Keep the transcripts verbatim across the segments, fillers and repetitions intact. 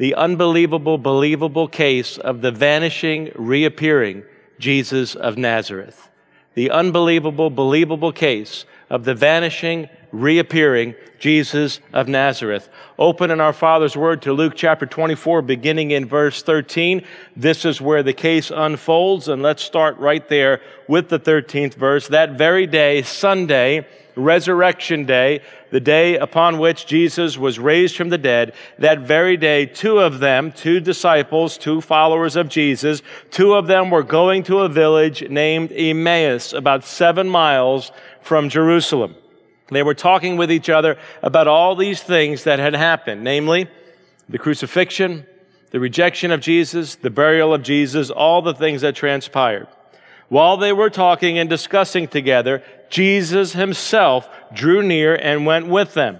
the unbelievable, believable case of the vanishing, reappearing Jesus of Nazareth. The unbelievable, believable case of the vanishing, reappearing Jesus of Nazareth. Open in our Father's Word to Luke chapter twenty-four, beginning in verse thirteen. This is where the case unfolds, and let's start right there with the thirteenth verse. That very day, Sunday, Resurrection Day, the day upon which Jesus was raised from the dead, that very day, two of them, two disciples, two followers of Jesus, two of them were going to a village named Emmaus, about seven miles from Jerusalem. They were talking with each other about all these things that had happened, namely the crucifixion, the rejection of Jesus, the burial of Jesus, all the things that transpired. While they were talking and discussing together, Jesus himself drew near and went with them.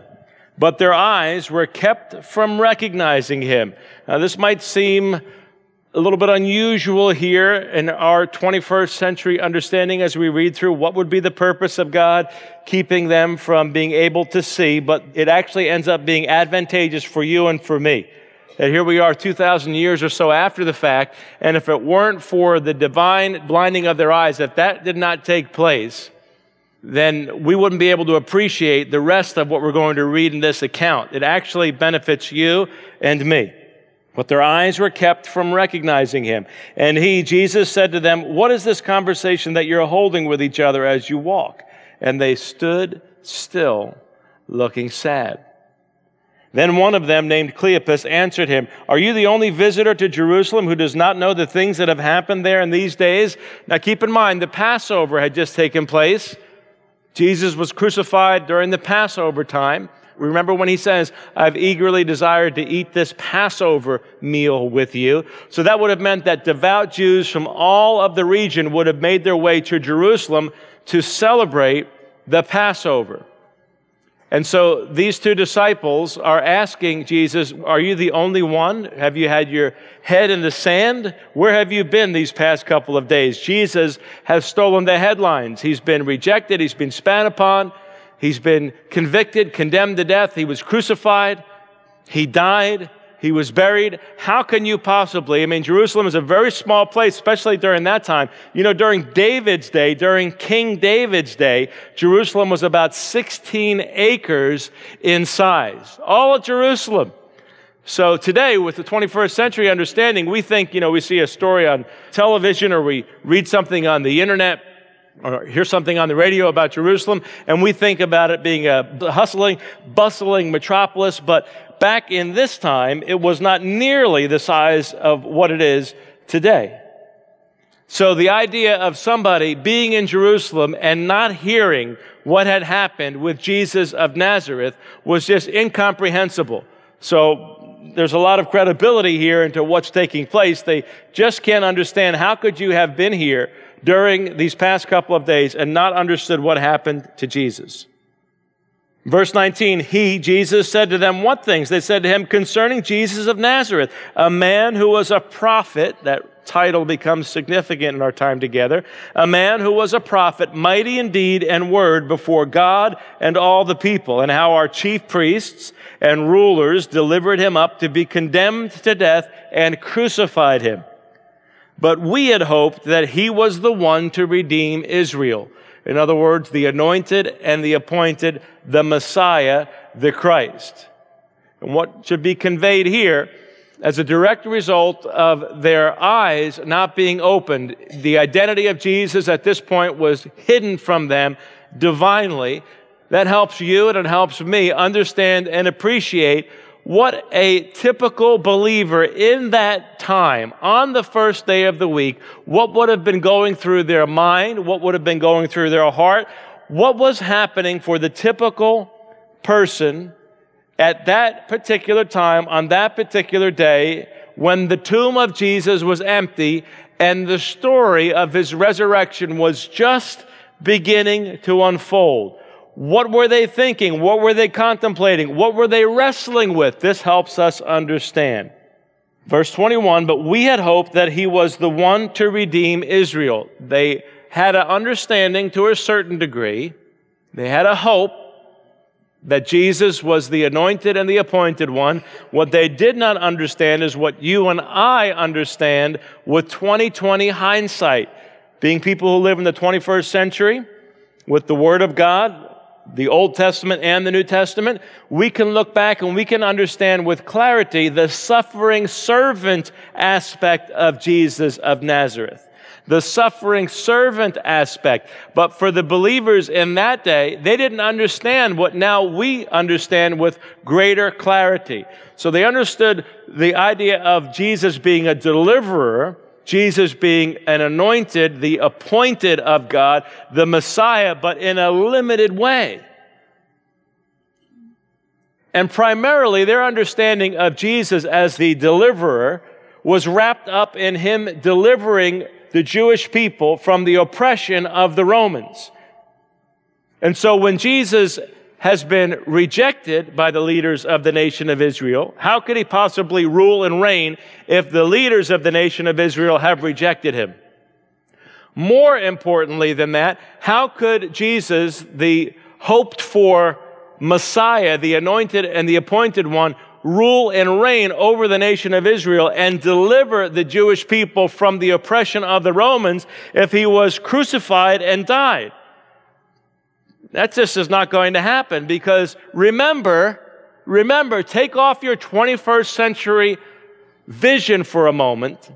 But their eyes were kept from recognizing him. Now, this might seem a little bit unusual here in our twenty-first century understanding as we read through what would be the purpose of God keeping them from being able to see, but it actually ends up being advantageous for you and for me. That here we are two thousand years or so after the fact, and if it weren't for the divine blinding of their eyes, if that did not take place, then we wouldn't be able to appreciate the rest of what we're going to read in this account. It actually benefits you and me. But their eyes were kept from recognizing him. And he, Jesus, said to them, "What is this conversation that you're holding with each other as you walk?" And they stood still, looking sad. Then one of them, named Cleopas, answered him, "Are you the only visitor to Jerusalem who does not know the things that have happened there in these days?" Now keep in mind, the Passover had just taken place. Jesus was crucified during the Passover time. Remember when he says, "I've eagerly desired to eat this Passover meal with you." So that would have meant that devout Jews from all of the region would have made their way to Jerusalem to celebrate the Passover. And so these two disciples are asking Jesus, "Are you the only one? Have you had your head in the sand? Where have you been these past couple of days?" Jesus has stolen the headlines. He's been rejected. He's been spat upon. He's been convicted, condemned to death. He was crucified. He died. He was buried. How can you possibly? I mean, Jerusalem is a very small place, especially during that time. You know, during David's day, during King David's day, Jerusalem was about sixteen acres in size. All of Jerusalem. So today, with the twenty-first century understanding, we think, you know, we see a story on television or we read something on the internet, or hear something on the radio about Jerusalem, and we think about it being a hustling, bustling metropolis, but back in this time, it was not nearly the size of what it is today. So the idea of somebody being in Jerusalem and not hearing what had happened with Jesus of Nazareth was just incomprehensible. So there's a lot of credibility here into what's taking place. They just can't understand, how could you have been here during these past couple of days and not understood what happened to Jesus? Verse nineteen, he, Jesus, said to them, "What things?" They said to him, "Concerning Jesus of Nazareth, a man who was a prophet," that title becomes significant in our time together, "a man who was a prophet, mighty in deed and word before God and all the people, and how our chief priests and rulers delivered him up to be condemned to death and crucified him. But we had hoped that he was the one to redeem Israel." In other words, the anointed and the appointed, the Messiah, the Christ. And what should be conveyed here, as a direct result of their eyes not being opened, the identity of Jesus at this point was hidden from them divinely. That helps you and it helps me understand and appreciate what a typical believer in that time, on the first day of the week, what would have been going through their mind, what would have been going through their heart, what was happening for the typical person at that particular time, on that particular day, when the tomb of Jesus was empty and the story of his resurrection was just beginning to unfold. What were they thinking? What were they contemplating? What were they wrestling with? This helps us understand. Verse twenty-one, but we had hoped that he was the one to redeem Israel. They had an understanding to a certain degree. They had a hope that Jesus was the anointed and the appointed one. What they did not understand is what you and I understand with twenty twenty hindsight. Being people who live in the twenty-first century, with the Word of God, the Old Testament and the New Testament, we can look back and we can understand with clarity the suffering servant aspect of Jesus of Nazareth. The suffering servant aspect. But for the believers in that day, they didn't understand what now we understand with greater clarity. So they understood the idea of Jesus being a deliverer, Jesus being an anointed, the appointed of God, the Messiah, but in a limited way. And primarily, their understanding of Jesus as the deliverer was wrapped up in him delivering the Jewish people from the oppression of the Romans. And so when Jesus has been rejected by the leaders of the nation of Israel, how could he possibly rule and reign if the leaders of the nation of Israel have rejected him? More importantly than that, how could Jesus, the hoped-for Messiah, the anointed and the appointed one, rule and reign over the nation of Israel and deliver the Jewish people from the oppression of the Romans if he was crucified and died? That just is not going to happen, because remember, remember, take off your twenty-first century vision for a moment.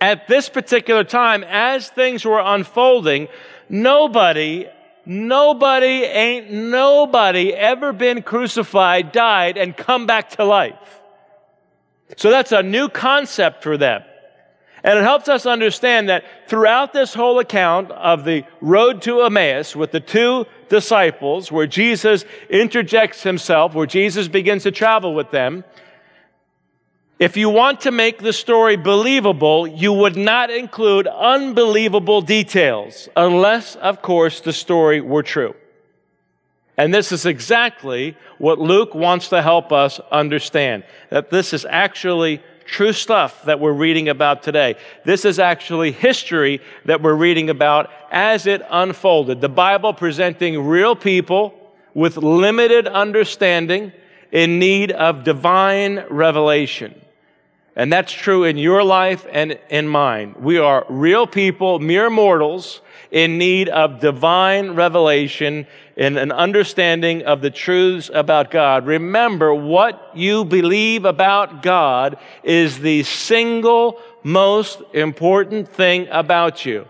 At this particular time, as things were unfolding, nobody Nobody, ain't nobody ever been crucified, died, and come back to life. So that's a new concept for them. And it helps us understand that throughout this whole account of the road to Emmaus with the two disciples, where Jesus interjects himself, where Jesus begins to travel with them, if you want to make the story believable, you would not include unbelievable details, unless, of course, the story were true. And this is exactly what Luke wants to help us understand, that this is actually true stuff that we're reading about today. This is actually history that we're reading about as it unfolded. The Bible presenting real people with limited understanding in need of divine revelation. And that's true in your life and in mine. We are real people, mere mortals, in need of divine revelation and an understanding of the truths about God. Remember, what you believe about God is the single most important thing about you.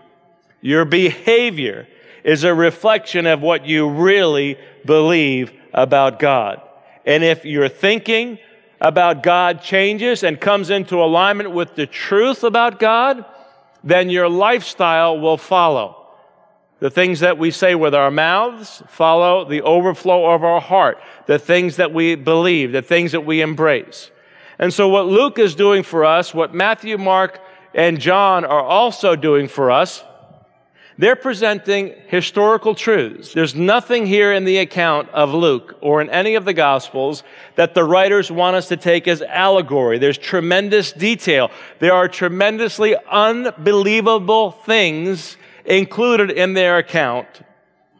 Your behavior is a reflection of what you really believe about God. And if your thinking about God changes and comes into alignment with the truth about God, then your lifestyle will follow. The things that we say with our mouths follow the overflow of our heart, the things that we believe, the things that we embrace. And so what Luke is doing for us, what Matthew, Mark, and John are also doing for us, they're presenting historical truths. There's nothing here in the account of Luke or in any of the Gospels that the writers want us to take as allegory. There's tremendous detail. There are tremendously unbelievable things included in their account,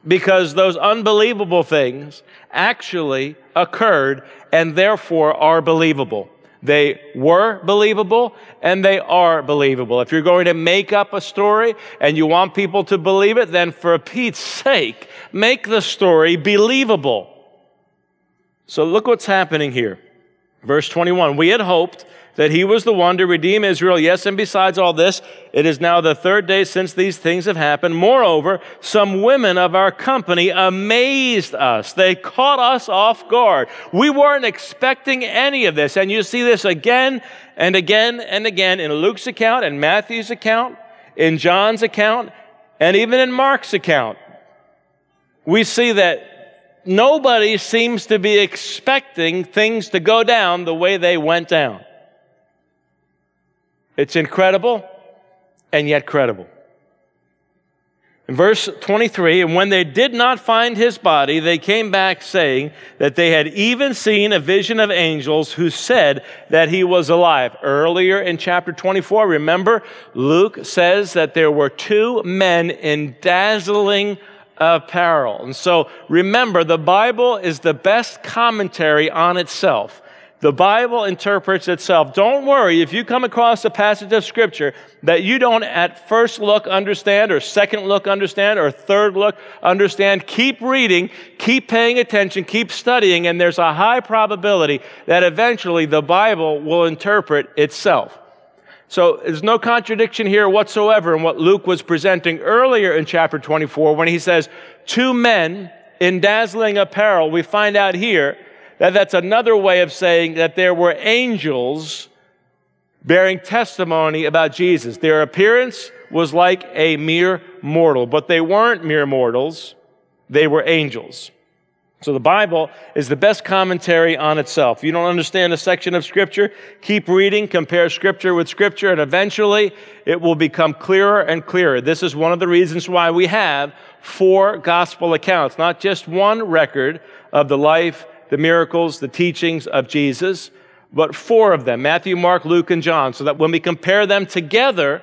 because those unbelievable things actually occurred and therefore are believable. They were believable, and they are believable. If you're going to make up a story and you want people to believe it, then for Pete's sake, make the story believable. So look what's happening here. Verse twenty-one, we had hoped that he was the one to redeem Israel. Yes, and besides all this, it is now the third day since these things have happened. Moreover, some women of our company amazed us. They caught us off guard. We weren't expecting any of this. And you see this again and again and again in Luke's account, in Matthew's account, in John's account, and even in Mark's account. We see that nobody seems to be expecting things to go down the way they went down. It's incredible. and yet credible. In verse twenty-three, and when they did not find his body, they came back saying that they had even seen a vision of angels who said that he was alive. Earlier in chapter twenty-four, remember, Luke says that there were two men in dazzling apparel. And so remember, the Bible is the best commentary on itself. The Bible interprets itself. Don't worry if you come across a passage of Scripture that you don't at first look understand or second look understand or third look understand. Keep reading, keep paying attention, keep studying, and there's a high probability that eventually the Bible will interpret itself. So there's no contradiction here whatsoever in what Luke was presenting earlier in chapter twenty-four when he says, two men in dazzling apparel. We find out here that that's another way of saying that there were angels bearing testimony about Jesus. Their appearance was like a mere mortal, but they weren't mere mortals. They were angels. So the Bible is the best commentary on itself. If you don't understand a section of Scripture, keep reading, compare Scripture with Scripture, and eventually it will become clearer and clearer. This is one of the reasons why we have four gospel accounts, not just one record of the life, the miracles, the teachings of Jesus, but four of them, Matthew, Mark, Luke, and John, so that when we compare them together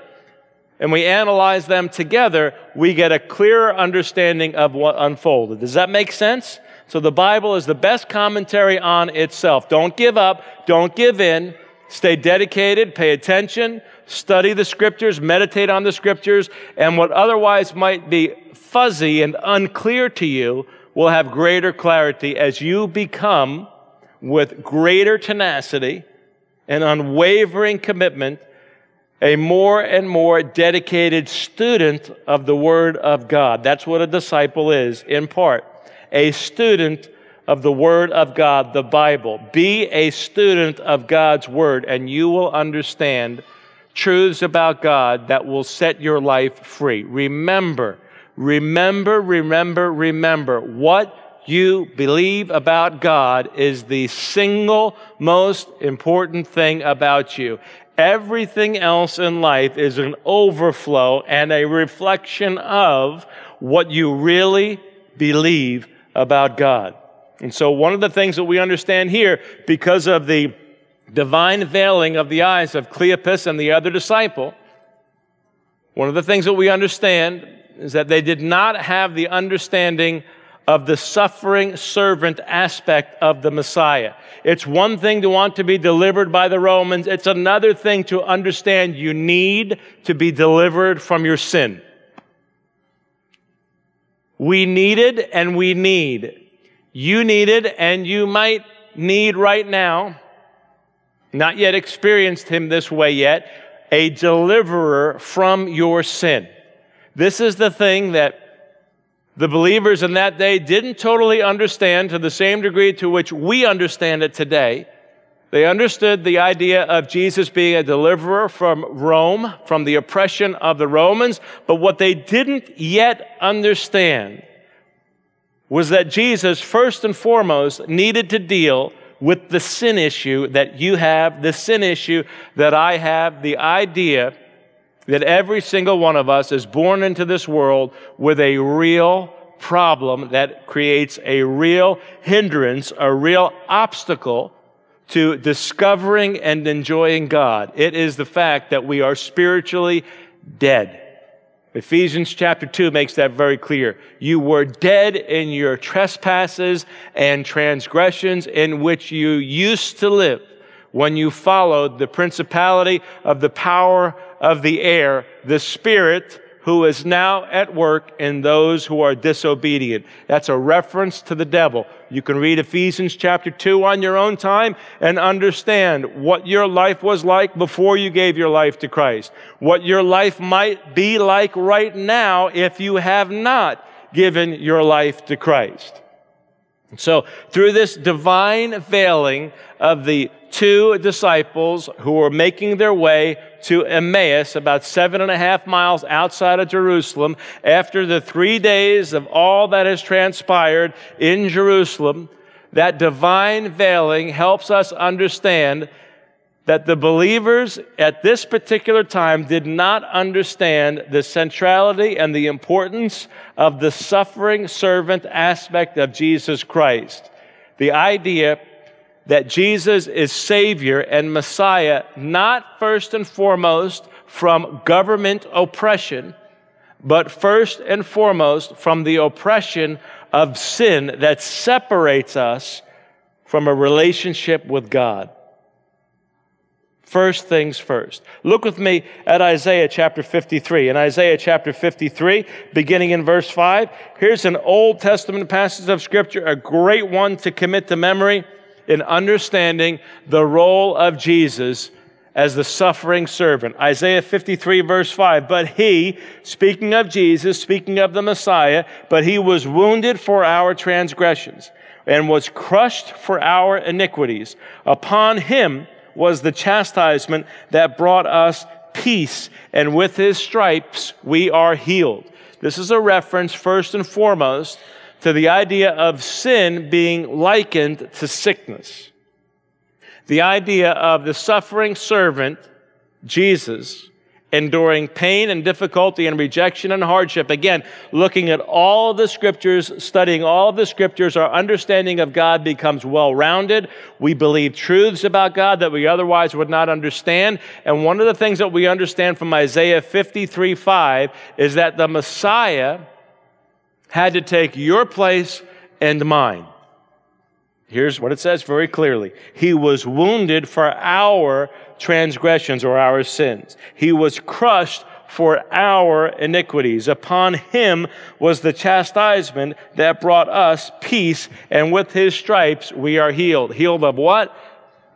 and we analyze them together, we get a clearer understanding of what unfolded. Does that make sense? So the Bible is the best commentary on itself. Don't give up. Don't give in. Stay dedicated. Pay attention. Study the Scriptures. Meditate on the Scriptures. And what otherwise might be fuzzy and unclear to you will have greater clarity as you become, with greater tenacity and unwavering commitment, a more and more dedicated student of the Word of God. That's what a disciple is, in part. A student of the Word of God, the Bible. Be a student of God's Word, and you will understand truths about God that will set your life free. Remember, Remember, remember, remember, what you believe about God is the single most important thing about you. Everything else in life is an overflow and a reflection of what you really believe about God. And so one of the things that we understand here, because of the divine veiling of the eyes of Cleopas and the other disciple, one of the things that we understand is that they did not have the understanding of the suffering servant aspect of the Messiah. It's one thing to want to be delivered by the Romans. It's another thing to understand you need to be delivered from your sin. We needed and we need. You needed and you might need right now, not yet experienced him this way yet, a deliverer from your sin. This is the thing that the believers in that day didn't totally understand to the same degree to which we understand it today. They understood the idea of Jesus being a deliverer from Rome, from the oppression of the Romans, but what they didn't yet understand was that Jesus, first and foremost, needed to deal with the sin issue that you have, the sin issue that I have, the idea that every single one of us is born into this world with a real problem that creates a real hindrance, a real obstacle to discovering and enjoying God. It is the fact that we are spiritually dead. Ephesians chapter two makes that very clear. You were dead in your trespasses and transgressions in which you used to live when you followed the principality of the power of of the air, the Spirit who is now at work in those who are disobedient. That's a reference to the devil. You can read Ephesians chapter two on your own time and understand what your life was like before you gave your life to Christ, what your life might be like right now if you have not given your life to Christ. So through this divine veiling of the two disciples who were making their way to Emmaus, about seven and a half miles outside of Jerusalem, after the three days of all that has transpired in Jerusalem, that divine veiling helps us understand that the believers at this particular time did not understand the centrality and the importance of the suffering servant aspect of Jesus Christ. The idea that Jesus is Savior and Messiah, not first and foremost from government oppression, but first and foremost from the oppression of sin that separates us from a relationship with God. First things first. Look with me at Isaiah chapter fifty-three. In Isaiah chapter fifty-three, beginning in verse five, here's an Old Testament passage of Scripture, a great one to commit to memory in understanding the role of Jesus as the suffering servant. Isaiah fifty-three, verse five, but he, speaking of Jesus, speaking of the Messiah, but he was wounded for our transgressions and was crushed for our iniquities. Upon him was the chastisement that brought us peace, and with his stripes we are healed. This is a reference, first and foremost, to the idea of sin being likened to sickness. The idea of the suffering servant, Jesus, enduring pain and difficulty and rejection and hardship. Again, looking at all the Scriptures, studying all the Scriptures, our understanding of God becomes well-rounded. We believe truths about God that we otherwise would not understand. And one of the things that we understand from Isaiah fifty-three five is that the Messiah had to take your place and mine. Here's what it says very clearly. He was wounded for our transgressions or our sins. He was crushed for our iniquities. Upon him was the chastisement that brought us peace, and with his stripes we are healed. Healed of what?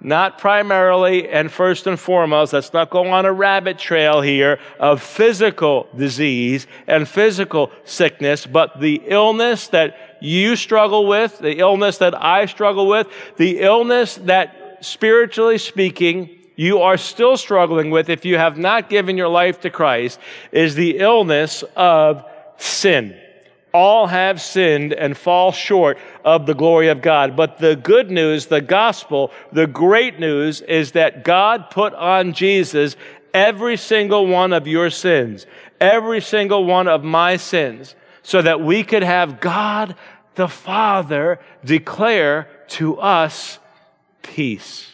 Not primarily and first and foremost, let's not go on a rabbit trail here, of physical disease and physical sickness, but the illness that you struggle with, the illness that I struggle with, the illness that, spiritually speaking, you are still struggling with if you have not given your life to Christ, is the illness of sin. All have sinned and fall short of the glory of God. But the good news, the gospel, the great news is that God put on Jesus every single one of your sins, every single one of my sins, so that we could have God the Father declare to us peace.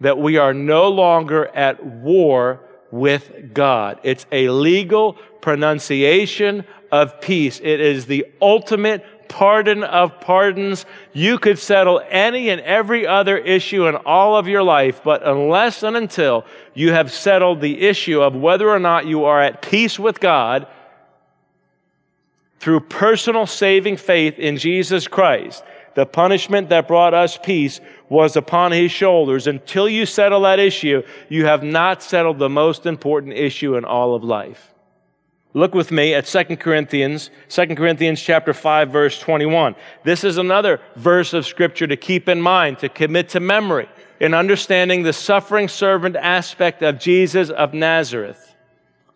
That we are no longer at war with God. It's a legal pronunciation of peace. It is the ultimate pardon of pardons. You could settle any and every other issue in all of your life, but unless and until you have settled the issue of whether or not you are at peace with God through personal saving faith in Jesus Christ, the punishment that brought us peace was upon his shoulders. Until you settle that issue, you have not settled the most important issue in all of life. Look with me at Second Corinthians, Second Corinthians chapter five, verse twenty-one. This is another verse of Scripture to keep in mind, to commit to memory in understanding the suffering servant aspect of Jesus of Nazareth.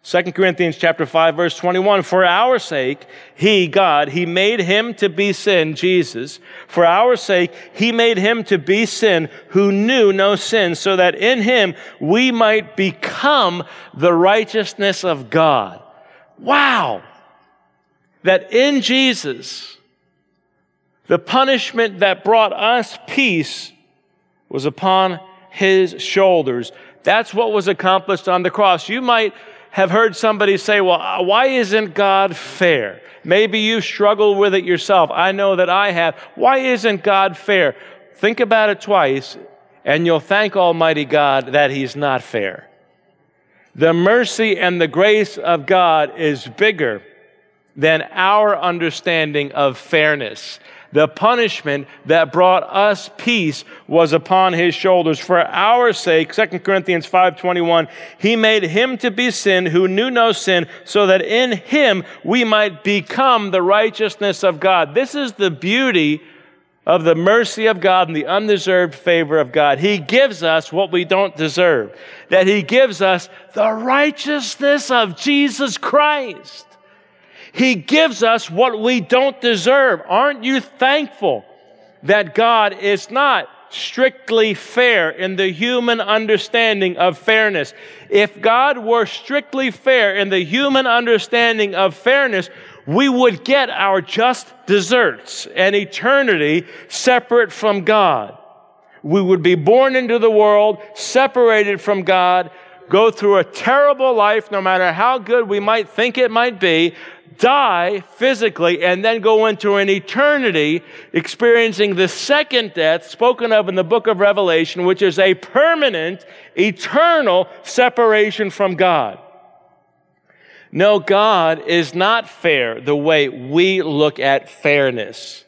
Second Corinthians chapter five, verse twenty-one, for our sake, he, God, he made him to be sin, Jesus. For our sake, he made him to be sin who knew no sin, so that in him we might become the righteousness of God. Wow! That in Jesus, the punishment that brought us peace was upon his shoulders. That's what was accomplished on the cross. You might have heard somebody say, well, why isn't God fair? Maybe you struggle with it yourself. I know that I have. Why isn't God fair? Think about it twice, and you'll thank Almighty God that he's not fair. The mercy and the grace of God is bigger than our understanding of fairness. The punishment that brought us peace was upon his shoulders. For our sake, Second Corinthians five twenty-one, he made him to be sin who knew no sin, so that in him we might become the righteousness of God. This is the beauty of the mercy of God and the undeserved favor of God. He gives us what we don't deserve, that he gives us the righteousness of Jesus Christ. He gives us what we don't deserve. Aren't you thankful that God is not strictly fair in the human understanding of fairness. If God were strictly fair in the human understanding of fairness, we would get our just deserts and eternity separate from God. We would be born into the world, separated from God, go through a terrible life, no matter how good we might think it might be, die physically, and then go into an eternity experiencing the second death spoken of in the book of Revelation, which is a permanent, eternal separation from God. No, God is not fair the way we look at fairness.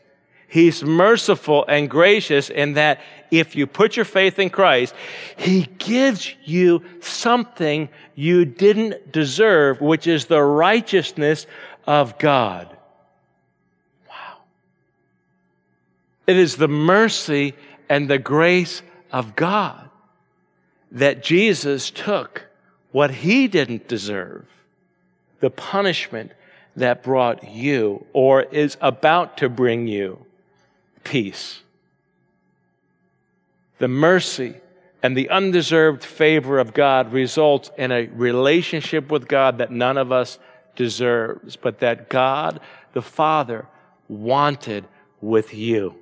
He's merciful and gracious in that if you put your faith in Christ, He gives you something you didn't deserve, which is the righteousness of God. Wow. It is the mercy and the grace of God that Jesus took what He didn't deserve, the punishment that brought you or is about to bring you peace. The mercy and the undeserved favor of God results in a relationship with God that none of us deserves, but that God the Father wanted with you.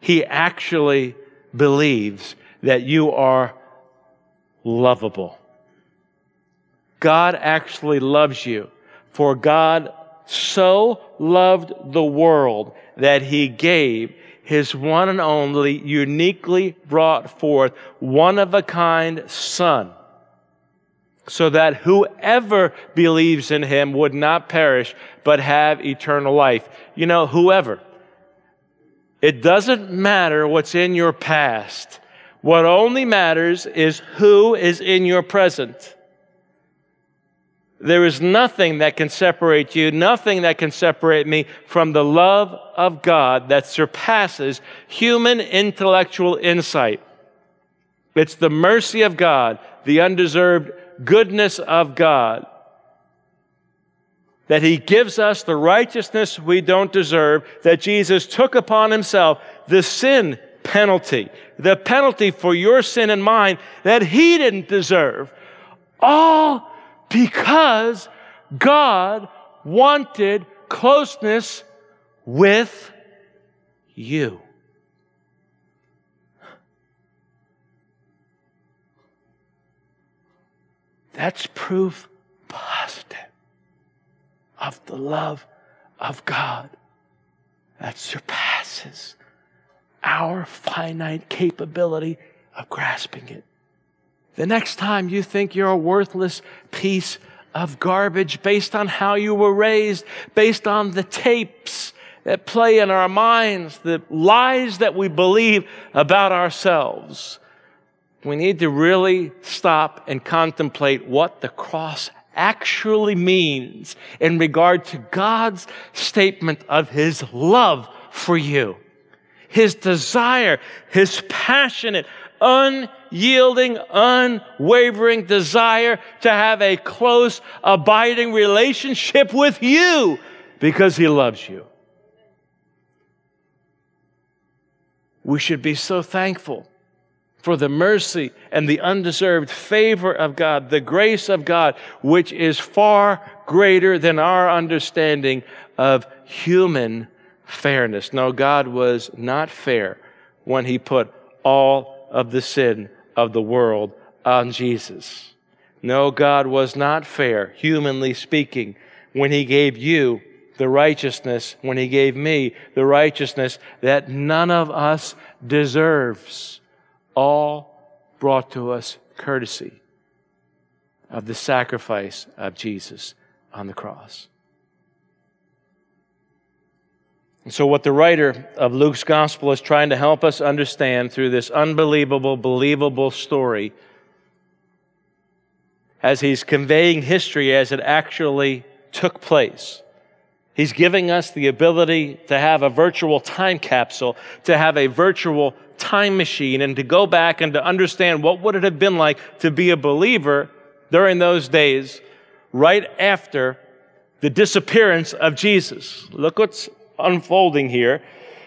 He actually believes that you are lovable. God actually loves you, for God so loved the world that He gave His one and only, uniquely brought forth, one-of-a-kind Son, so that whoever believes in Him would not perish, but have eternal life. You know, whoever. It doesn't matter what's in your past. What only matters is who is in your present. There is nothing that can separate you, nothing that can separate me from the love of God that surpasses human intellectual insight. It's the mercy of God, the undeserved goodness of God, that He gives us the righteousness we don't deserve, that Jesus took upon Himself the sin penalty, the penalty for your sin and mine that He didn't deserve. All because God wanted closeness with you. That's proof positive of the love of God that surpasses our finite capability of grasping it. The next time you think you're a worthless piece of garbage based on how you were raised, based on the tapes that play in our minds, the lies that we believe about ourselves, we need to really stop and contemplate what the cross actually means in regard to God's statement of His love for you, His desire, His passionate, unyielding, unwavering desire to have a close, abiding relationship with you because He loves you. We should be so thankful for the mercy and the undeserved favor of God, the grace of God, which is far greater than our understanding of human fairness. No, God was not fair when He put all of the sin of the world on Jesus. No, God was not fair, humanly speaking, when He gave you the righteousness, when He gave me the righteousness that none of us deserves, all brought to us courtesy of the sacrifice of Jesus on the cross. And so what the writer of Luke's gospel is trying to help us understand through this unbelievable, believable story, as he's conveying history as it actually took place, he's giving us the ability to have a virtual time capsule, to have a virtual time machine, and to go back and to understand what would it have been like to be a believer during those days right after the disappearance of Jesus. Look what's unfolding here.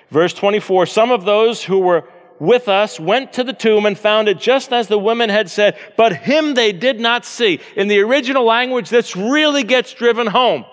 Verse twenty-four, some of those who were with us, went to the tomb and found it just as the women had said, but him they did not see. In the original language, this really gets driven home.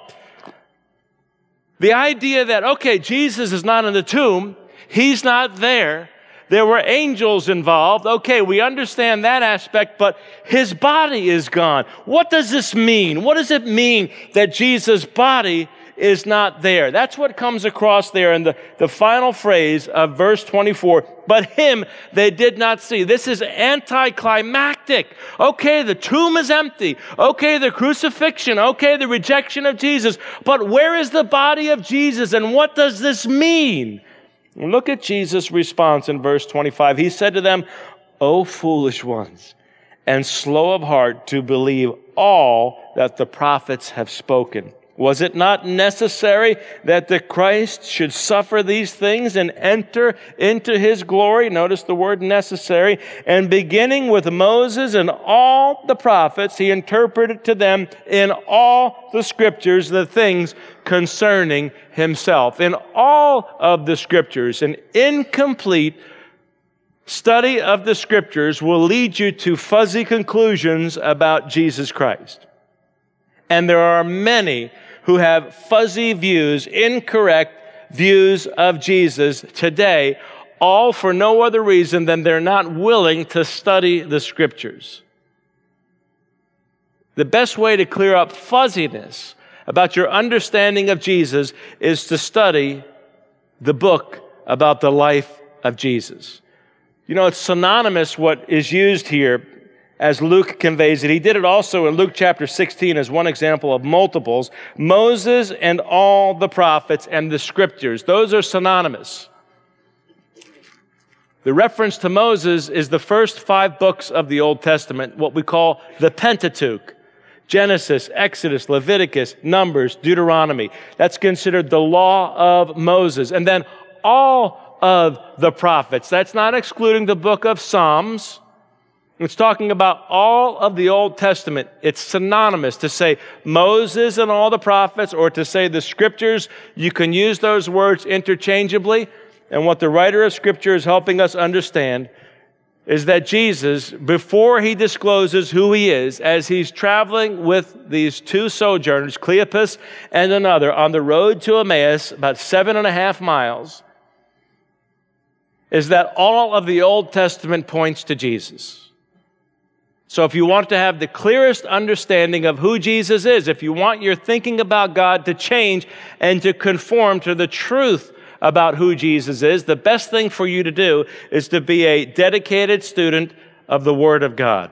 The idea that, okay, Jesus is not in the tomb, he's not there, there were angels involved, okay, we understand that aspect, but his body is gone. What does this mean? What does it mean that Jesus' body is not there? That's what comes across there in the, the final phrase of verse twenty-four, but him they did not see. This is anticlimactic. Okay, the tomb is empty. Okay, the crucifixion. Okay, the rejection of Jesus. But where is the body of Jesus, and what does this mean? Look at Jesus' response in verse twenty-five. He said to them, "O foolish ones, and slow of heart to believe all that the prophets have spoken. Was it not necessary that the Christ should suffer these things and enter into his glory?" Notice the word necessary. "And beginning with Moses and all the prophets, he interpreted to them in all the scriptures the things concerning himself." In all of the scriptures, an incomplete study of the scriptures will lead you to fuzzy conclusions about Jesus Christ. And there are many who have fuzzy views, incorrect views of Jesus today, all for no other reason than they're not willing to study the scriptures. The best way to clear up fuzziness about your understanding of Jesus is to study the book about the life of Jesus. You know, it's synonymous what is used here as Luke conveys it. He did it also in Luke chapter sixteen as one example of multiples. Moses and all the prophets and the scriptures. Those are synonymous. The reference to Moses is the first five books of the Old Testament, what we call the Pentateuch. Genesis, Exodus, Leviticus, Numbers, Deuteronomy. That's considered the law of Moses. And then all of the prophets. That's not excluding the book of Psalms. It's talking about all of the Old Testament. It's synonymous to say Moses and all the prophets, or to say the scriptures. You can use those words interchangeably. And what the writer of scripture is helping us understand is that Jesus, before he discloses who he is, as he's traveling with these two sojourners, Cleopas and another, on the road to Emmaus, about seven and a half miles, is that all of the Old Testament points to Jesus. So if you want to have the clearest understanding of who Jesus is, if you want your thinking about God to change and to conform to the truth about who Jesus is, the best thing for you to do is to be a dedicated student of the Word of God.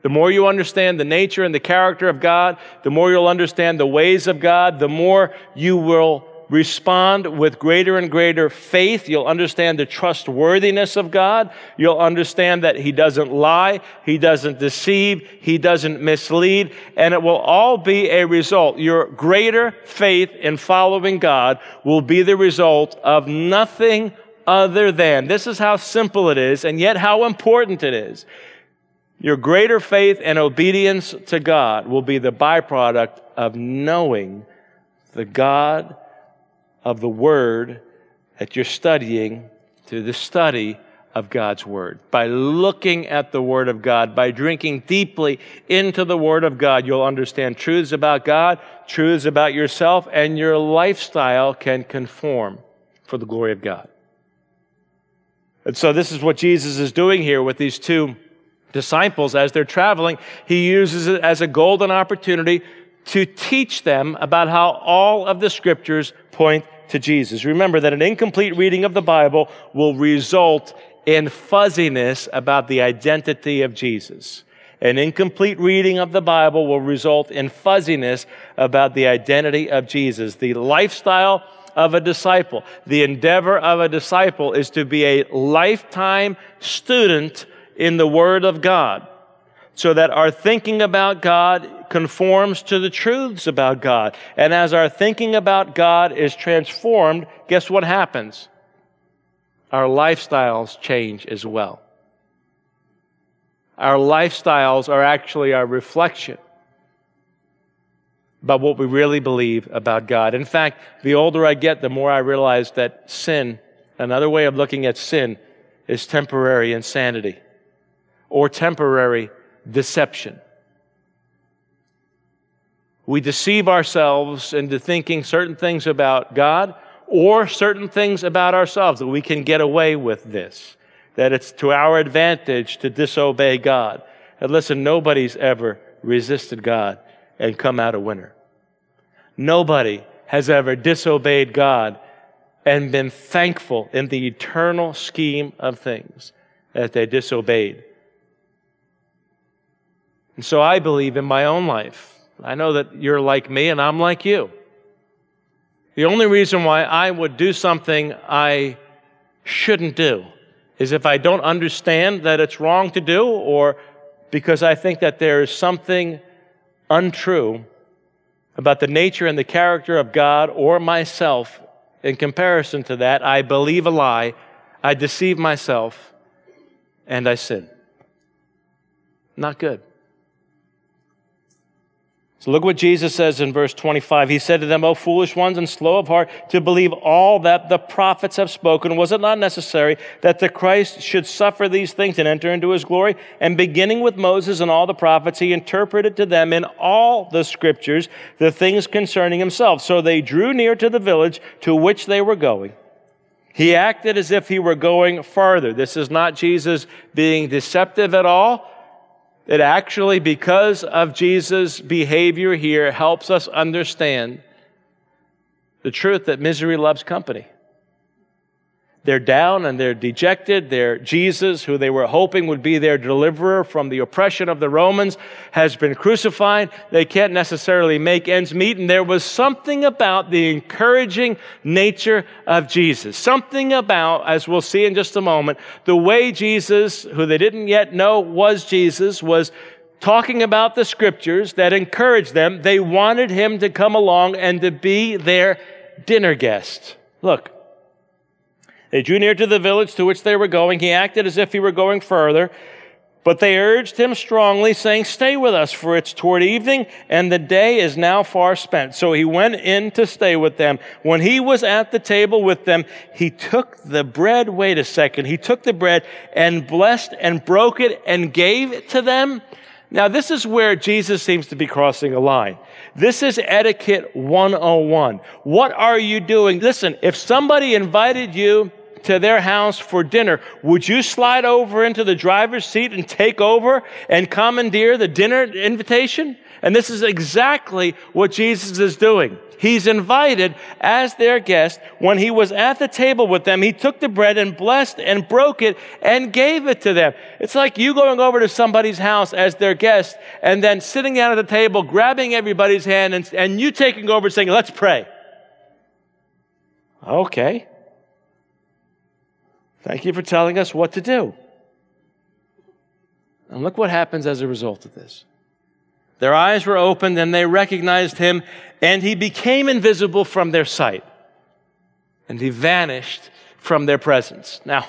The more you understand the nature and the character of God, the more you'll understand the ways of God, the more you will respond with greater and greater faith. You'll understand the trustworthiness of God. You'll understand that he doesn't lie, he doesn't deceive, he doesn't mislead, and it will all be a result. Your greater faith in following God will be the result of nothing other than. This is how simple it is, and yet how important it is. Your greater faith and obedience to God will be the byproduct of knowing the God of the Word that you're studying through the study of God's Word. By looking at the Word of God, by drinking deeply into the Word of God, you'll understand truths about God, truths about yourself, and your lifestyle can conform for the glory of God. And so this is what Jesus is doing here with these two disciples as they're traveling. He uses it as a golden opportunity to teach them about how all of the scriptures point to Jesus. Remember that an incomplete reading of the Bible will result in fuzziness about the identity of Jesus. An incomplete reading of the Bible will result in fuzziness about the identity of Jesus. The lifestyle of a disciple, the endeavor of a disciple, is to be a lifetime student in the Word of God, so that our thinking about God conforms to the truths about God. And as our thinking about God is transformed, guess what happens? Our lifestyles change as well. Our lifestyles are actually our reflection about what we really believe about God. In fact, the older I get, the more I realize that sin, another way of looking at sin, is temporary insanity or temporary deception. We deceive ourselves into thinking certain things about God or certain things about ourselves, that we can get away with this, that it's to our advantage to disobey God. And listen, nobody's ever resisted God and come out a winner. Nobody has ever disobeyed God and been thankful in the eternal scheme of things that they disobeyed. And so I believe in my own life, I know that you're like me and I'm like you. The only reason why I would do something I shouldn't do is if I don't understand that it's wrong to do, or because I think that there is something untrue about the nature and the character of God or myself. In comparison to that, I believe a lie, I deceive myself, and I sin. Not good. So look what Jesus says in verse twenty-five. He said to them, "O foolish ones and slow of heart to believe all that the prophets have spoken. Was it not necessary that the Christ should suffer these things and enter into his glory?" And beginning with Moses and all the prophets, he interpreted to them in all the scriptures the things concerning himself. So they drew near to the village to which they were going. He acted as if he were going farther. This is not Jesus being deceptive at all. It actually, because of Jesus' behavior here, helps us understand the truth that misery loves company. They're down and they're dejected. Their Jesus, who they were hoping would be their deliverer from the oppression of the Romans, has been crucified. They can't necessarily make ends meet. And there was something about the encouraging nature of Jesus. Something about, as we'll see in just a moment, the way Jesus, who they didn't yet know was Jesus, was talking about the scriptures that encouraged them. They wanted him to come along and to be their dinner guest. Look. They drew near to the village to which they were going. He acted as if he were going further, but they urged him strongly, saying, "Stay with us, for it's toward evening, and the day is now far spent." So he went in to stay with them. When he was at the table with them, he took the bread. Wait a second. He took the bread and blessed and broke it and gave it to them. Now, this is where Jesus seems to be crossing a line. This is etiquette one oh one. What are you doing? Listen, if somebody invited you to their house for dinner, would you slide over into the driver's seat and take over and commandeer the dinner invitation? And this is exactly what Jesus is doing. He's invited as their guest. When he was at the table with them, he took the bread and blessed and broke it and gave it to them. It's like you going over to somebody's house as their guest and then sitting down at the table, grabbing everybody's hand, and, and you taking over saying, "Let's pray." Okay. Thank you for telling us what to do. And look what happens as a result of this. Their eyes were opened and they recognized him, and he became invisible from their sight, and he vanished from their presence. Now,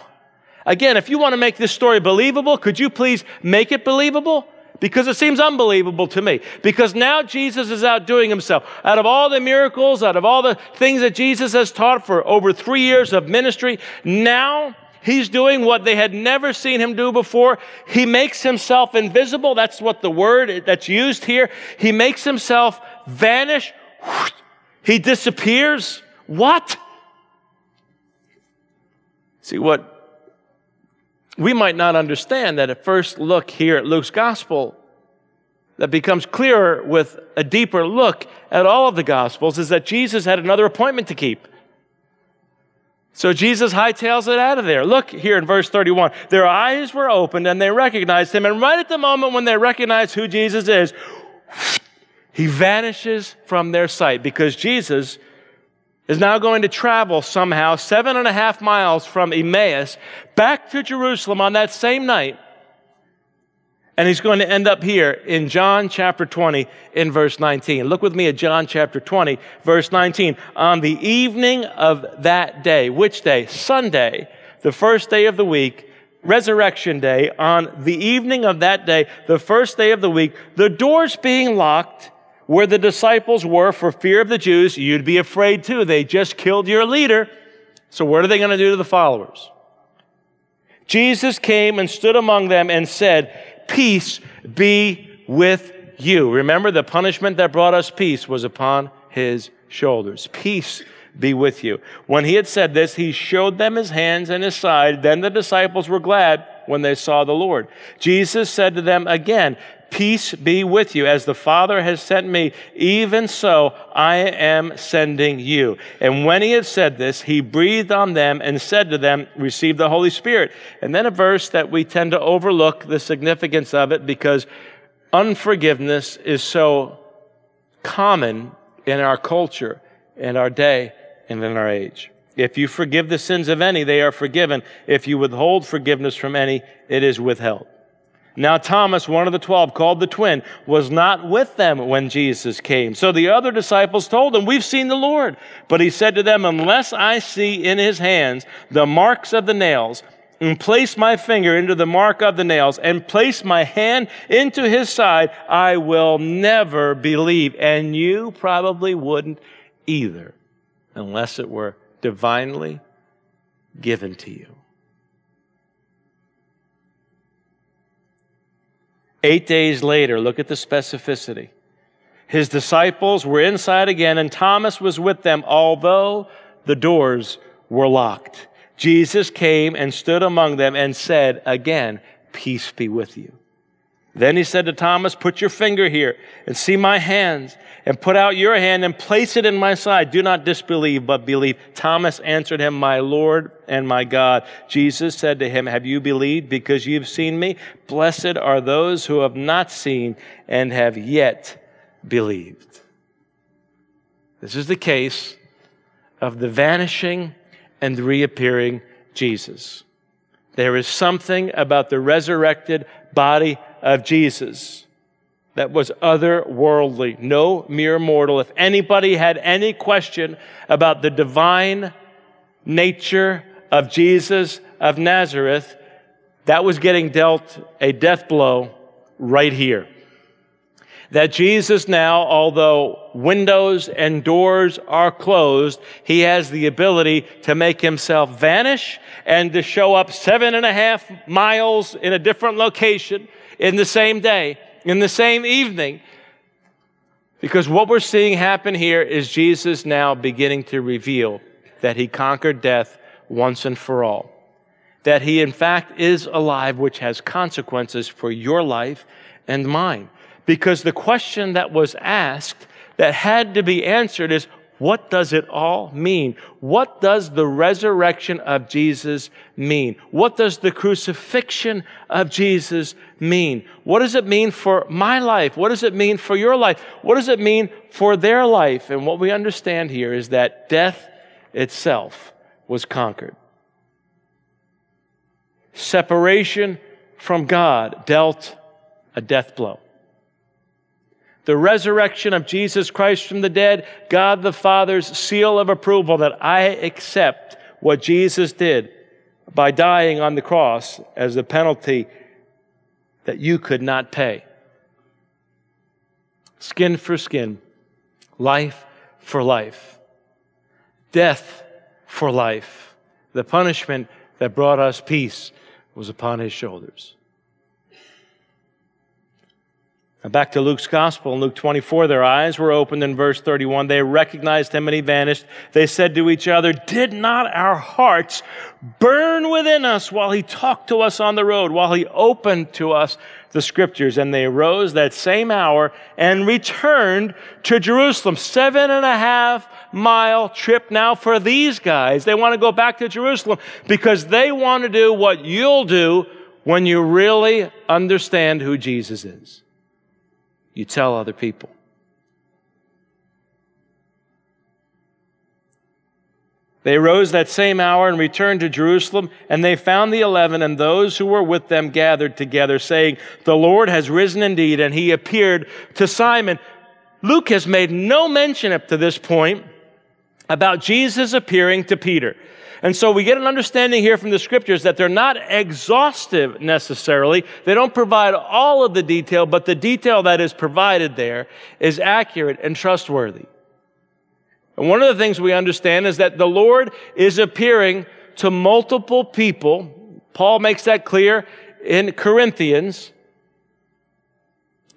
again, if you want to make this story believable, could you please make it believable? Because it seems unbelievable to me. Because now Jesus is outdoing himself. Out of all the miracles, out of all the things that Jesus has taught for over three years of ministry, now he's doing what they had never seen him do before. He makes himself invisible. That's what the word that's used here. He makes himself vanish. He disappears. What? See, what we might not understand that at first look here at Luke's gospel, that becomes clearer with a deeper look at all of the gospels, is that Jesus had another appointment to keep. So Jesus hightails it out of there. Look here in verse thirty-one. Their eyes were opened and they recognized him. And right at the moment when they recognize who Jesus is, he vanishes from their sight, because Jesus is now going to travel somehow seven and a half miles from Emmaus back to Jerusalem on that same night. And he's going to end up here in John chapter twenty in verse nineteen. Look with me at John chapter twenty, verse nineteen. On the evening of that day, which day? Sunday, the first day of the week, Resurrection Day. On the evening of that day, the first day of the week, the doors being locked where the disciples were for fear of the Jews. You'd be afraid too. They just killed your leader. So what are they going to do to the followers? Jesus came and stood among them and said, peace be with you. Remember, the punishment that brought us peace was upon his shoulders. Peace be with you. When he had said this, he showed them his hands and his side. Then the disciples were glad when they saw the Lord. Jesus said to them again, peace be with you. As the Father has sent me, even so I am sending you. And when he had said this, he breathed on them and said to them, receive the Holy Spirit. And then a verse that we tend to overlook the significance of it because unforgiveness is so common in our culture, in our day, and in our age. If you forgive the sins of any, they are forgiven. If you withhold forgiveness from any, it is withheld. Now Thomas, one of the twelve, called the twin, was not with them when Jesus came. So the other disciples told him, we've seen the Lord. But he said to them, unless I see in his hands the marks of the nails, and place my finger into the mark of the nails, and place my hand into his side, I will never believe. And you probably wouldn't either, unless it were divinely given to you. Eight days later, look at the specificity. His disciples were inside again, and Thomas was with them, although the doors were locked. Jesus came and stood among them and said again, peace be with you. Then he said to Thomas, put your finger here and see my hands, and put out your hand and place it in my side. Do not disbelieve, but believe. Thomas answered him, my Lord and my God. Jesus said to him, have you believed because you've seen me? Blessed are those who have not seen and have yet believed. This is the case of the vanishing and the reappearing Jesus. There is something about the resurrected body of Jesus that was otherworldly, no mere mortal. If anybody had any question about the divine nature of Jesus of Nazareth, that was getting dealt a death blow right here. That Jesus now, although windows and doors are closed, he has the ability to make himself vanish and to show up seven and a half miles in a different location in the same day, in the same evening. Because what we're seeing happen here is Jesus now beginning to reveal that he conquered death once and for all. That he, in fact, is alive, which has consequences for your life and mine. Because the question that was asked, that had to be answered, is what does it all mean? What does the resurrection of Jesus mean? What does the crucifixion of Jesus mean? What does it mean for my life? What does it mean for your life? What does it mean for their life? And what we understand here is that death itself was conquered. Separation from God dealt a death blow. The resurrection of Jesus Christ from the dead, God the Father's seal of approval that I accept what Jesus did by dying on the cross as the penalty that you could not pay. Skin for skin, life for life, death for life. The punishment that brought us peace was upon his shoulders. Back to Luke's gospel. In Luke twenty-four, their eyes were opened in verse thirty-one. They recognized him and he vanished. They said to each other, did not our hearts burn within us while he talked to us on the road, while he opened to us the scriptures? And they arose that same hour and returned to Jerusalem. Seven and a half mile trip now for these guys. They want to go back to Jerusalem because they want to do what you'll do when you really understand who Jesus is. You tell other people. They rose that same hour and returned to Jerusalem, and they found the eleven and those who were with them gathered together, saying, the Lord has risen indeed, and he appeared to Simon. Luke has made no mention up to this point about Jesus appearing to Peter. And so we get an understanding here from the scriptures that they're not exhaustive necessarily. They don't provide all of the detail, but the detail that is provided there is accurate and trustworthy. And one of the things we understand is that the Lord is appearing to multiple people, Paul makes that clear in Corinthians,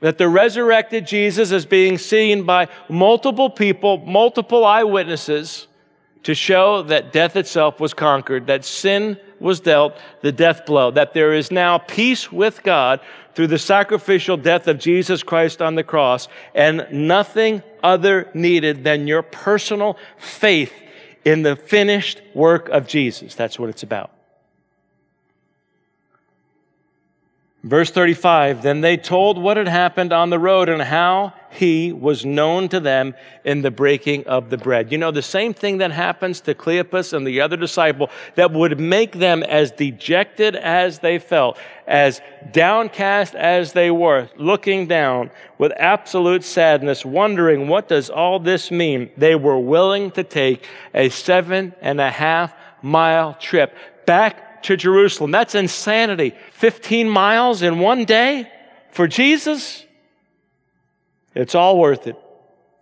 that the resurrected Jesus is being seen by multiple people, multiple eyewitnesses, to show that death itself was conquered, that sin was dealt the death blow, that there is now peace with God through the sacrificial death of Jesus Christ on the cross, and nothing other needed than your personal faith in the finished work of Jesus. That's what it's about. Verse thirty-five, then they told what had happened on the road and how he was known to them in the breaking of the bread. You know, the same thing that happens to Cleopas and the other disciple that would make them as dejected as they felt, as downcast as they were, looking down with absolute sadness, wondering, what does all this mean? They were willing to take a seven and a half mile trip back to Jerusalem. That's insanity. fifteen miles in one day for Jesus? It's all worth it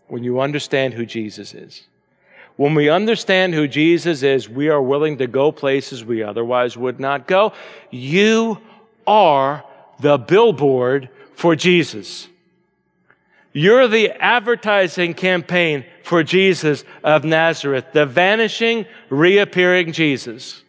when you understand who Jesus is. When we understand who Jesus is, we are willing to go places we otherwise would not go. You are the billboard for Jesus. You're the advertising campaign for Jesus of Nazareth, the vanishing, reappearing Jesus.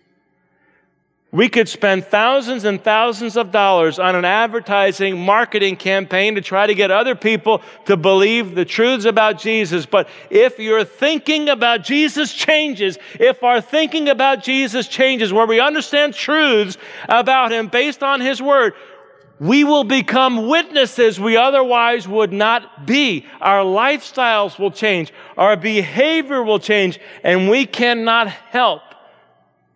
We could spend thousands and thousands of dollars on an advertising, marketing campaign to try to get other people to believe the truths about Jesus. But if your thinking about Jesus changes, if our thinking about Jesus changes, where we understand truths about him based on his word, we will become witnesses we otherwise would not be. Our lifestyles will change. Our behavior will change. And we cannot help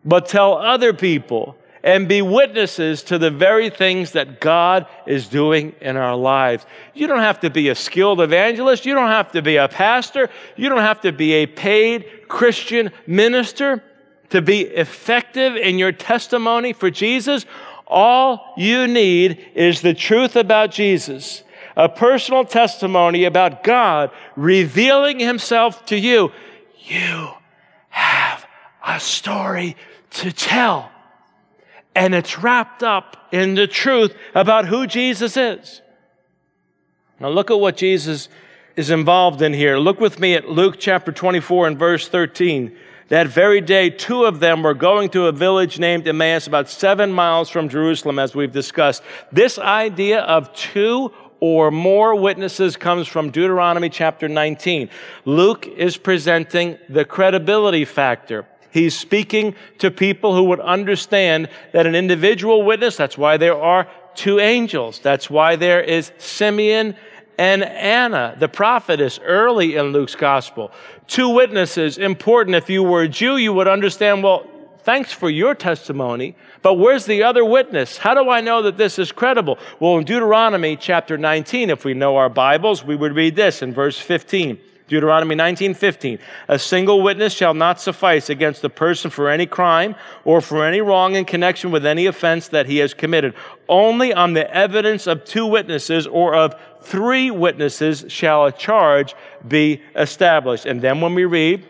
but tell other people and be witnesses to the very things that God is doing in our lives. You don't have to be a skilled evangelist. You don't have to be a pastor. You don't have to be a paid Christian minister to be effective in your testimony for Jesus. All you need is the truth about Jesus, a personal testimony about God revealing himself to you. You have a story to tell. And it's wrapped up in the truth about who Jesus is. Now look at what Jesus is involved in here. Look with me at Luke chapter twenty-four and verse thirteen. That very day, two of them were going to a village named Emmaus, about seven miles from Jerusalem, as we've discussed. This idea of two or more witnesses comes from Deuteronomy chapter nineteen. Luke is presenting the credibility factor. He's speaking to people who would understand that an individual witness, that's why there are two angels. That's why there is Simeon and Anna, the prophetess, early in Luke's gospel. Two witnesses, important. If you were a Jew, you would understand, well, thanks for your testimony, but where's the other witness? How do I know that this is credible? Well, in Deuteronomy chapter nineteen, if we know our Bibles, we would read this in verse fifteen. Deuteronomy nineteen fifteen, a single witness shall not suffice against a person for any crime or for any wrong in connection with any offense that he has committed. Only on the evidence of two witnesses or of three witnesses shall a charge be established. And then when we read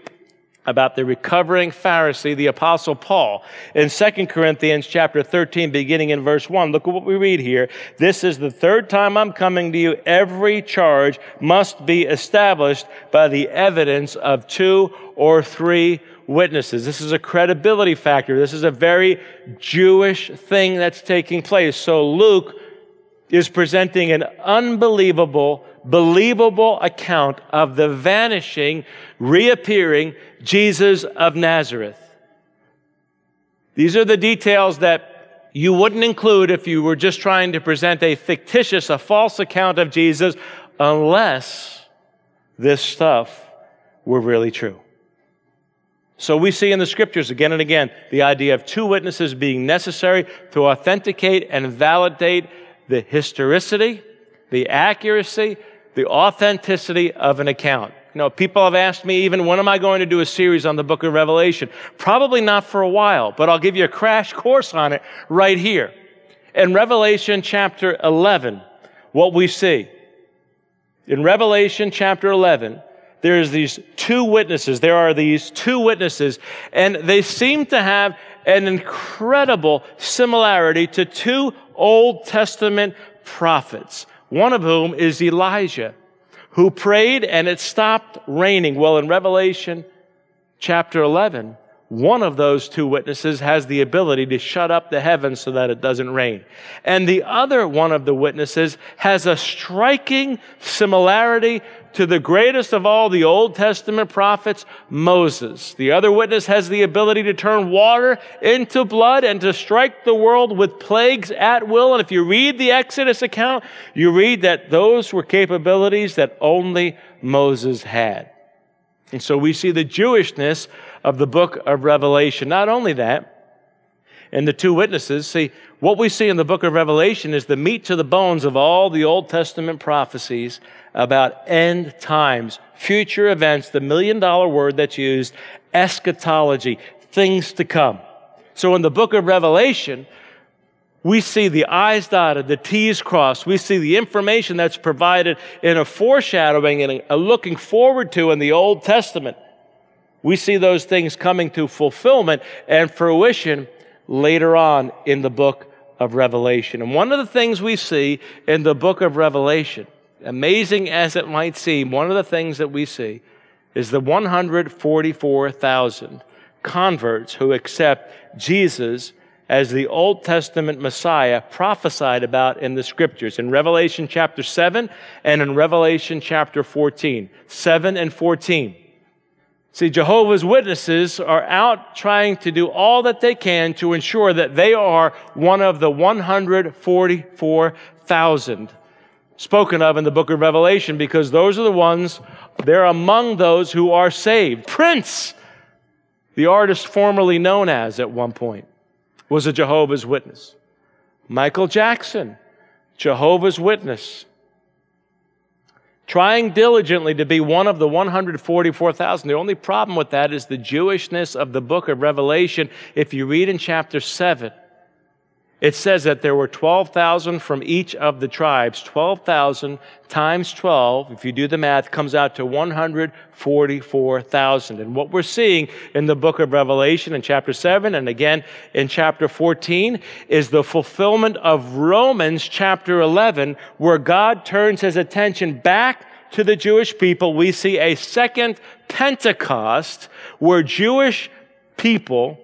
about the recovering Pharisee, the Apostle Paul, in Second Corinthians chapter thirteen, beginning in verse one. Look at what we read here. This is the third time I'm coming to you. Every charge must be established by the evidence of two or three witnesses. This is a credibility factor. This is a very Jewish thing that's taking place. So Luke is presenting an unbelievable, believable account of the vanishing, reappearing Jesus of Nazareth. These are the details that you wouldn't include if you were just trying to present a fictitious, a false account of Jesus, unless this stuff were really true. So we see in the scriptures again and again the idea of two witnesses being necessary to authenticate and validate the historicity, the accuracy, the authenticity of an account. You know, people have asked me even, when am I going to do a series on the book of Revelation? Probably not for a while, but I'll give you a crash course on it right here. In Revelation chapter eleven, what we see. In Revelation chapter eleven, there is these two witnesses. There are these two witnesses, and they seem to have an incredible similarity to two Old Testament prophets, one of whom is Elijah, who prayed and it stopped raining. Well, in Revelation chapter eleven, one of those two witnesses has the ability to shut up the heavens so that it doesn't rain. And the other one of the witnesses has a striking similarity to the greatest of all the Old Testament prophets, Moses. The other witness has the ability to turn water into blood and to strike the world with plagues at will. And if you read the Exodus account, you read that those were capabilities that only Moses had. And so we see the Jewishness of the book of Revelation. Not only that, and the two witnesses, see, what we see in the book of Revelation is the meat to the bones of all the Old Testament prophecies about end times, future events, the million-dollar word that's used, eschatology, things to come. So in the book of Revelation, we see the I's dotted, the T's crossed. We see the information that's provided in a foreshadowing and a looking forward to in the Old Testament. We see those things coming to fulfillment and fruition later on in the book of Revelation. And one of the things we see in the book of Revelation, amazing as it might seem, one of the things that we see is the one hundred forty-four thousand converts who accept Jesus as the Old Testament Messiah prophesied about in the Scriptures. In Revelation chapter seven and in Revelation chapter fourteen. seven and fourteen. See, Jehovah's Witnesses are out trying to do all that they can to ensure that they are one of the one hundred forty-four thousand spoken of in the book of Revelation, because those are the ones, they're among those who are saved. Prince, the artist formerly known as at one point, was a Jehovah's Witness. Michael Jackson, Jehovah's Witness, trying diligently to be one of the one hundred forty-four thousand. The only problem with that is the Jewishness of the book of Revelation. If you read in chapter seven, it says that there were twelve thousand from each of the tribes. twelve thousand times twelve, if you do the math, comes out to one hundred forty-four thousand. And what we're seeing in the book of Revelation in chapter seven and again in chapter fourteen is the fulfillment of Romans chapter eleven, where God turns his attention back to the Jewish people. We see a second Pentecost where Jewish people,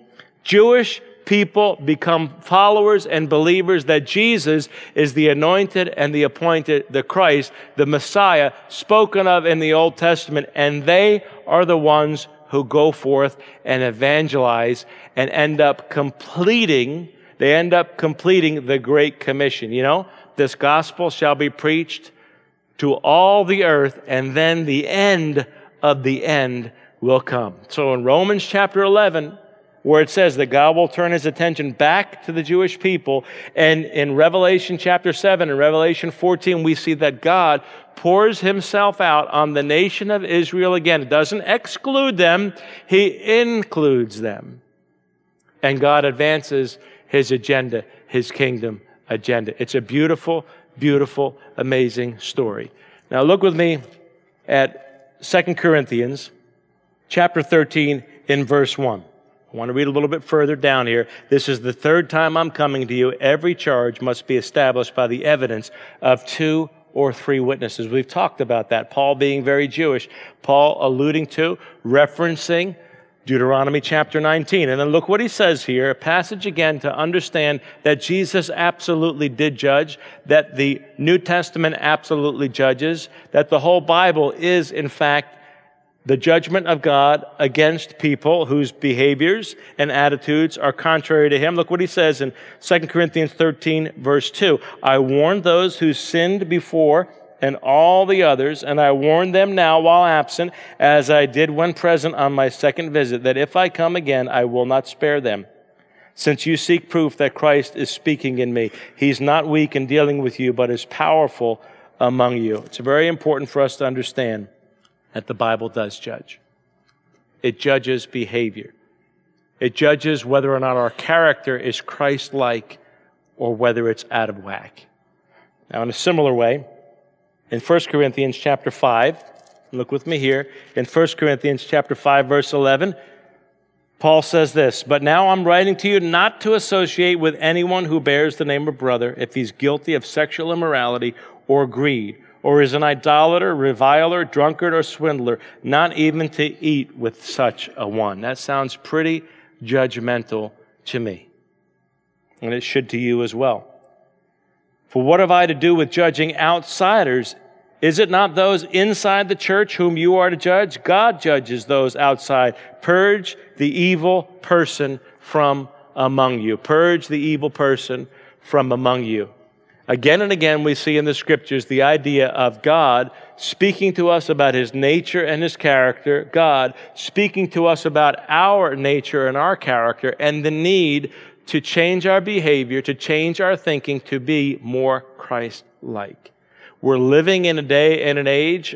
Jewish people become followers and believers that Jesus is the anointed and the appointed, the Christ, the Messiah spoken of in the Old Testament. And they are the ones who go forth and evangelize and end up completing, they end up completing the Great Commission. You know, this gospel shall be preached to all the earth, and then the end of the end will come. So in Romans chapter eleven, where it says that God will turn his attention back to the Jewish people. And in Revelation chapter seven and Revelation fourteen, we see that God pours himself out on the nation of Israel again. It doesn't exclude them. He includes them. And God advances his agenda, his kingdom agenda. It's a beautiful, beautiful, amazing story. Now look with me at Second Corinthians chapter thirteen in verse one. I want to read a little bit further down here. This is the third time I'm coming to you. Every charge must be established by the evidence of two or three witnesses. We've talked about that. Paul being very Jewish. Paul alluding to, referencing Deuteronomy chapter nineteen. And then look what he says here. A passage again to understand that Jesus absolutely did judge, that the New Testament absolutely judges, that the whole Bible is in fact the judgment of God against people whose behaviors and attitudes are contrary to him. Look what he says in Second Corinthians thirteen, verse two. I warned those who sinned before and all the others, and I warn them now while absent, as I did when present on my second visit, that if I come again, I will not spare them. Since you seek proof that Christ is speaking in me, he's not weak in dealing with you, but is powerful among you. It's very important for us to understand that the Bible does judge. It judges behavior. It judges whether or not our character is Christ-like or whether it's out of whack. Now, in a similar way, in First Corinthians chapter five, look with me here, in First Corinthians chapter five, verse eleven, Paul says this, but now I'm writing to you not to associate with anyone who bears the name of brother if he's guilty of sexual immorality or greed, or is an idolater, reviler, drunkard, or swindler, not even to eat with such a one. That sounds pretty judgmental to me. And it should to you as well. For what have I to do with judging outsiders? Is it not those inside the church whom you are to judge? God judges those outside. Purge the evil person from among you. Purge the evil person from among you. Again and again we see in the Scriptures the idea of God speaking to us about His nature and His character, God speaking to us about our nature and our character, and the need to change our behavior, to change our thinking, to be more Christ-like. We're living in a day and an age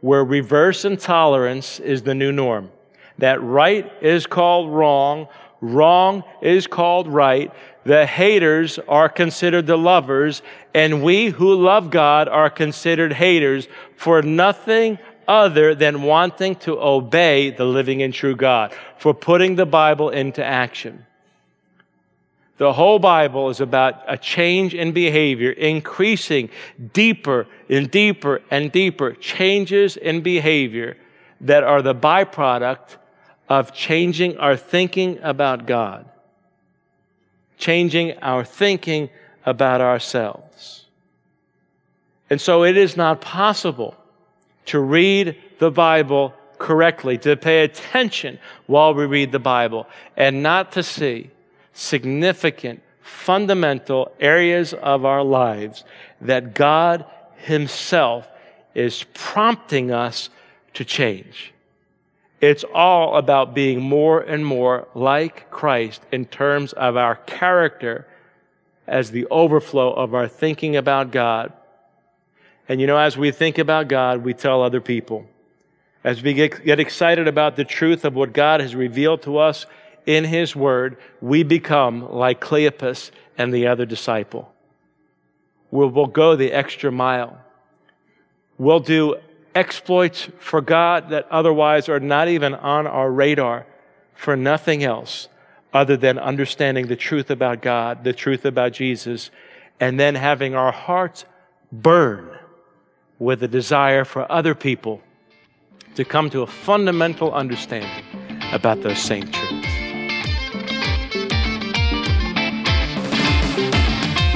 where reverse intolerance is the new norm. That right is called wrong, wrong is called right, the haters are considered the lovers, and we who love God are considered haters for nothing other than wanting to obey the living and true God, for putting the Bible into action. The whole Bible is about a change in behavior, increasing deeper and deeper and deeper changes in behavior that are the byproduct of changing our thinking about God, changing our thinking about ourselves. And so it is not possible to read the Bible correctly, to pay attention while we read the Bible, and not to see significant, fundamental areas of our lives that God Himself is prompting us to change. It's all about being more and more like Christ in terms of our character as the overflow of our thinking about God. And you know, as we think about God, we tell other people. As we get, get excited about the truth of what God has revealed to us in His Word, we become like Cleopas and the other disciple. We'll, we'll go the extra mile. We'll do exploits for God that otherwise are not even on our radar, for nothing else other than understanding the truth about God, the truth about Jesus, and then having our hearts burn with a desire for other people to come to a fundamental understanding about those same truths.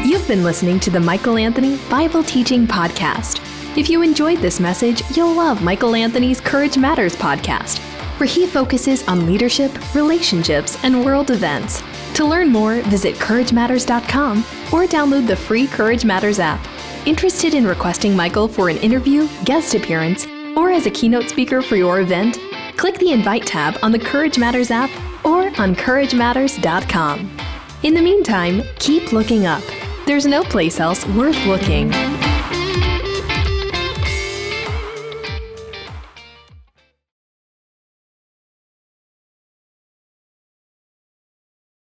You've been listening to the Michael Anthony Bible Teaching Podcast. If you enjoyed this message, you'll love Michael Anthony's Courage Matters podcast, where he focuses on leadership, relationships, and world events. To learn more, visit courage matters dot com or download the free Courage Matters app. Interested in requesting Michael for an interview, guest appearance, or as a keynote speaker for your event? Click the Invite tab on the Courage Matters app or on courage matters dot com. In the meantime, keep looking up. There's no place else worth looking.